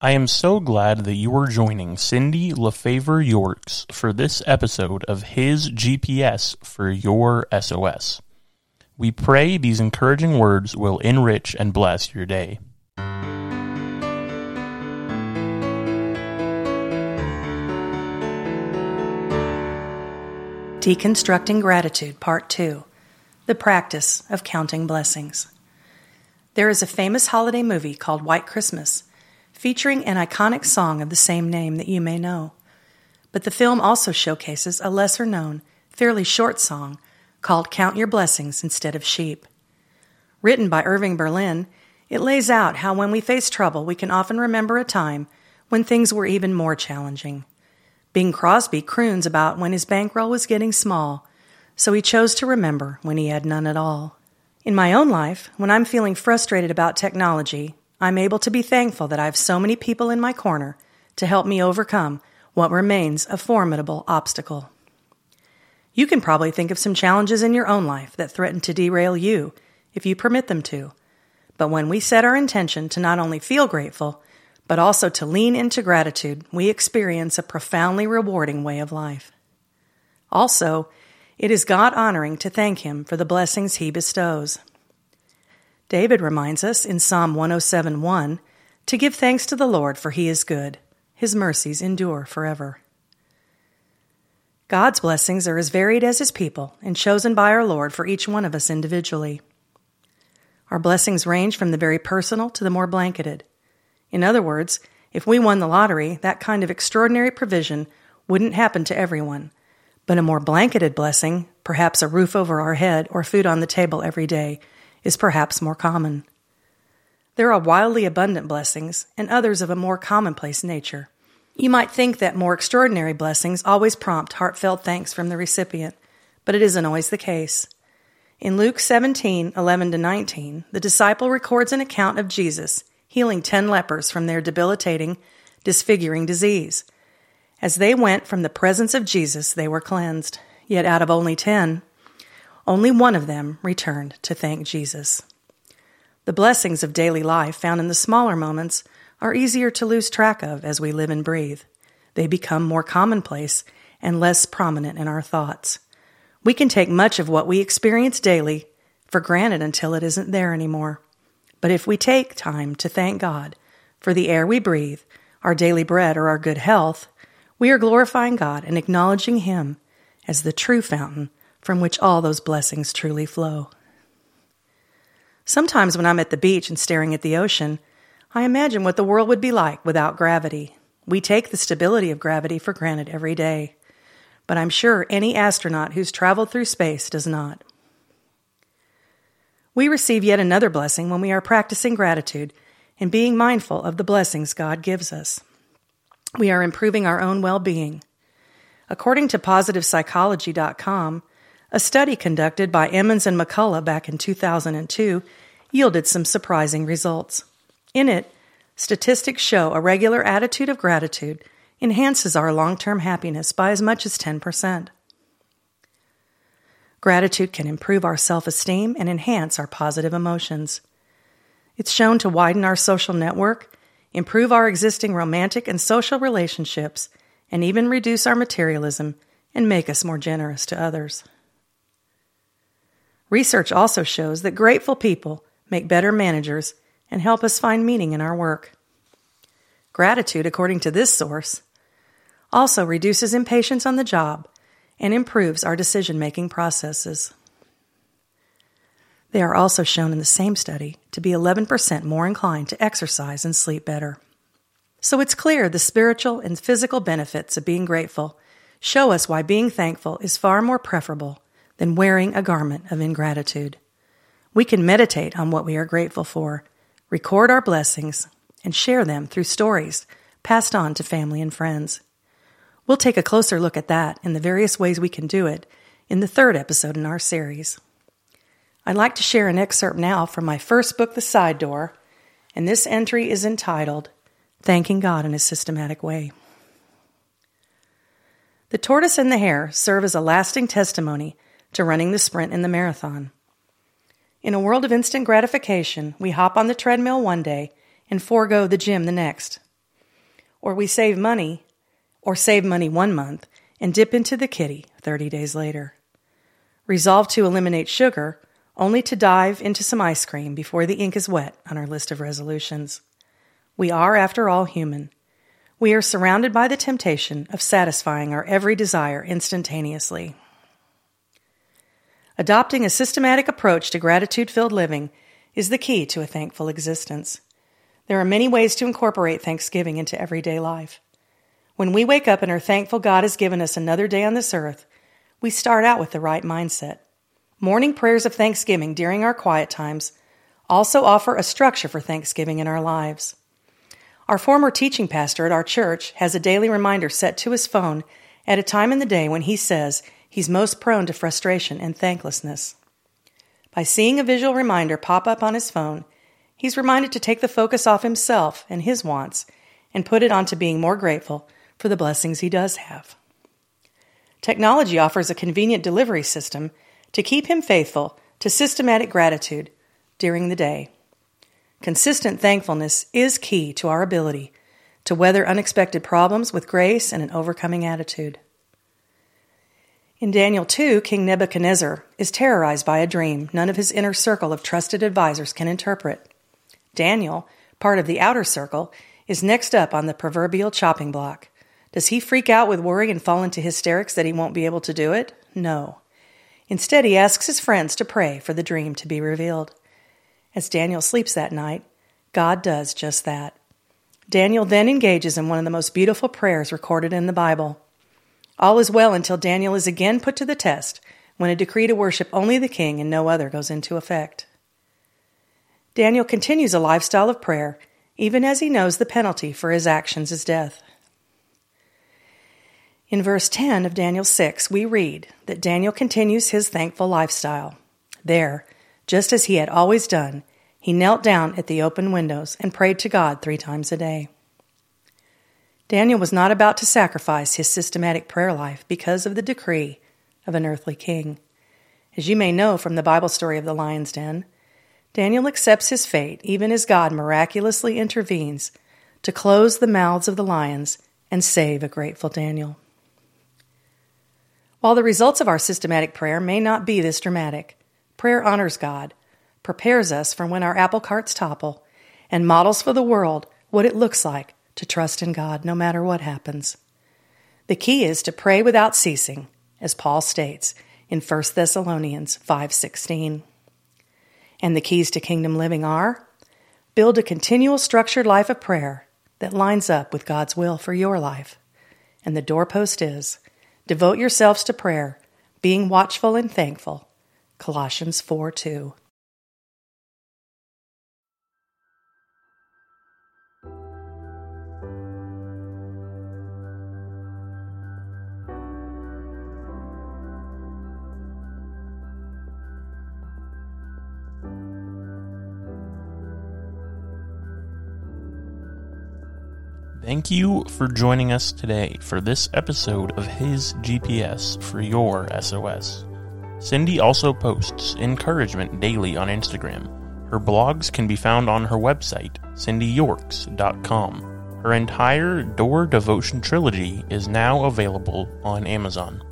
I am so glad that you are joining Cindy LeFevre-Yorks for this episode of His GPS for Your SOS. We pray these encouraging words will enrich and bless your day. Deconstructing Gratitude, Part 2. The Practice of Counting Blessings. There is a famous holiday movie called White Christmas, featuring an iconic song of the same name that you may know. But the film also showcases a lesser-known, fairly short song called Count Your Blessings Instead of Sheep. Written by Irving Berlin, it lays out how when we face trouble, we can often remember a time when things were even more challenging. Bing Crosby croons about when his bankroll was getting small, so he chose to remember when he had none at all. In my own life, when I'm feeling frustrated about technology, I'm able to be thankful that I have so many people in my corner to help me overcome what remains a formidable obstacle. You can probably think of some challenges in your own life that threaten to derail you if you permit them to. But when we set our intention to not only feel grateful, but also to lean into gratitude, we experience a profoundly rewarding way of life. Also, it is God-honoring to thank Him for the blessings He bestows. David reminds us in Psalm 107:1 to give thanks to the Lord, for He is good. His mercies endure forever. God's blessings are as varied as His people and chosen by our Lord for each one of us individually. Our blessings range from the very personal to the more blanketed. In other words, if we won the lottery, that kind of extraordinary provision wouldn't happen to everyone. But a more blanketed blessing, perhaps a roof over our head or food on the table every day, is perhaps more common. There are wildly abundant blessings, and others of a more commonplace nature. You might think that more extraordinary blessings always prompt heartfelt thanks from the recipient, but it isn't always the case. In Luke 17:11-19, the disciple records an account of Jesus healing 10 lepers from their debilitating, disfiguring disease. As they went from the presence of Jesus, they were cleansed. Yet out of only 10, only one of them returned to thank Jesus. The blessings of daily life found in the smaller moments are easier to lose track of as we live and breathe. They become more commonplace and less prominent in our thoughts. We can take much of what we experience daily for granted until it isn't there anymore. But if we take time to thank God for the air we breathe, our daily bread, or our good health, we are glorifying God and acknowledging Him as the true fountain from which all those blessings truly flow. Sometimes when I'm at the beach and staring at the ocean, I imagine what the world would be like without gravity. We take the stability of gravity for granted every day, but I'm sure any astronaut who's traveled through space does not. We receive yet another blessing when we are practicing gratitude and being mindful of the blessings God gives us. We are improving our own well-being. According to PositivePsychology.com, a study conducted by Emmons and McCullough back in 2002 yielded some surprising results. In it, statistics show a regular attitude of gratitude enhances our long-term happiness by as much as 10%. Gratitude can improve our self-esteem and enhance our positive emotions. It's shown to widen our social network, improve our existing romantic and social relationships, and even reduce our materialism and make us more generous to others. Research also shows that grateful people make better managers and help us find meaning in our work. Gratitude, according to this source, also reduces impatience on the job and improves our decision-making processes. They are also shown in the same study to be 11% more inclined to exercise and sleep better. So it's clear the spiritual and physical benefits of being grateful show us why being thankful is far more preferable than wearing a garment of ingratitude. We can meditate on what we are grateful for, record our blessings, and share them through stories passed on to family and friends. We'll take a closer look at that and the various ways we can do it in the third episode in our series. I'd like to share an excerpt now from my first book, The Side Door, and this entry is entitled, Thanking God in a Systematic Way. The tortoise and the hare serve as a lasting testimony to running the sprint and the marathon. In a world of instant gratification, we hop on the treadmill one day and forego the gym the next. or we save money, or save money 1 month, and dip into the kitty 30 days later. Resolve to eliminate sugar, only to dive into some ice cream before the ink is wet on our list of resolutions. We are, after all, human. We are surrounded by the temptation of satisfying our every desire instantaneously. Adopting a systematic approach to gratitude-filled living is the key to a thankful existence. There are many ways to incorporate Thanksgiving into everyday life. When we wake up and are thankful God has given us another day on this earth, we start out with the right mindset. Morning prayers of Thanksgiving during our quiet times also offer a structure for Thanksgiving in our lives. Our former teaching pastor at our church has a daily reminder set to his phone at a time in the day when he says he's most prone to frustration and thanklessness. By seeing a visual reminder pop up on his phone, he's reminded to take the focus off himself and his wants and put it onto being more grateful for the blessings he does have. Technology offers a convenient delivery system to keep him faithful to systematic gratitude during the day. Consistent thankfulness is key to our ability to weather unexpected problems with grace and an overcoming attitude. In Daniel 2, King Nebuchadnezzar is terrorized by a dream none of his inner circle of trusted advisors can interpret. Daniel, part of the outer circle, is next up on the proverbial chopping block. Does he freak out with worry and fall into hysterics that he won't be able to do it? No. Instead, he asks his friends to pray for the dream to be revealed. As Daniel sleeps that night, God does just that. Daniel then engages in one of the most beautiful prayers recorded in the Bible. All is well until Daniel is again put to the test when a decree to worship only the king and no other goes into effect. Daniel continues a lifestyle of prayer, even as he knows the penalty for his actions is death. In verse 10 of Daniel 6, we read that Daniel continues his thankful lifestyle. There, just as he had always done, he knelt down at the open windows and prayed to God 3 times a day. Daniel was not about to sacrifice his systematic prayer life because of the decree of an earthly king. As you may know from the Bible story of the lion's den, Daniel accepts his fate even as God miraculously intervenes to close the mouths of the lions and save a grateful Daniel. While the results of our systematic prayer may not be this dramatic, prayer honors God, prepares us for when our apple carts topple, and models for the world what it looks like to trust in God no matter what happens. The key is to pray without ceasing, as Paul states in 1 Thessalonians 5:16. And the keys to kingdom living are: build a continual structured life of prayer that lines up with God's will for your life. And the doorpost is, devote yourselves to prayer, being watchful and thankful. Colossians 4:2. Thank you for joining us today for this episode of His GPS for Your SOS. Cindy also posts encouragement daily on Instagram. Her blogs can be found on her website, cindyyorks.com. Her entire Door Devotion trilogy is now available on Amazon.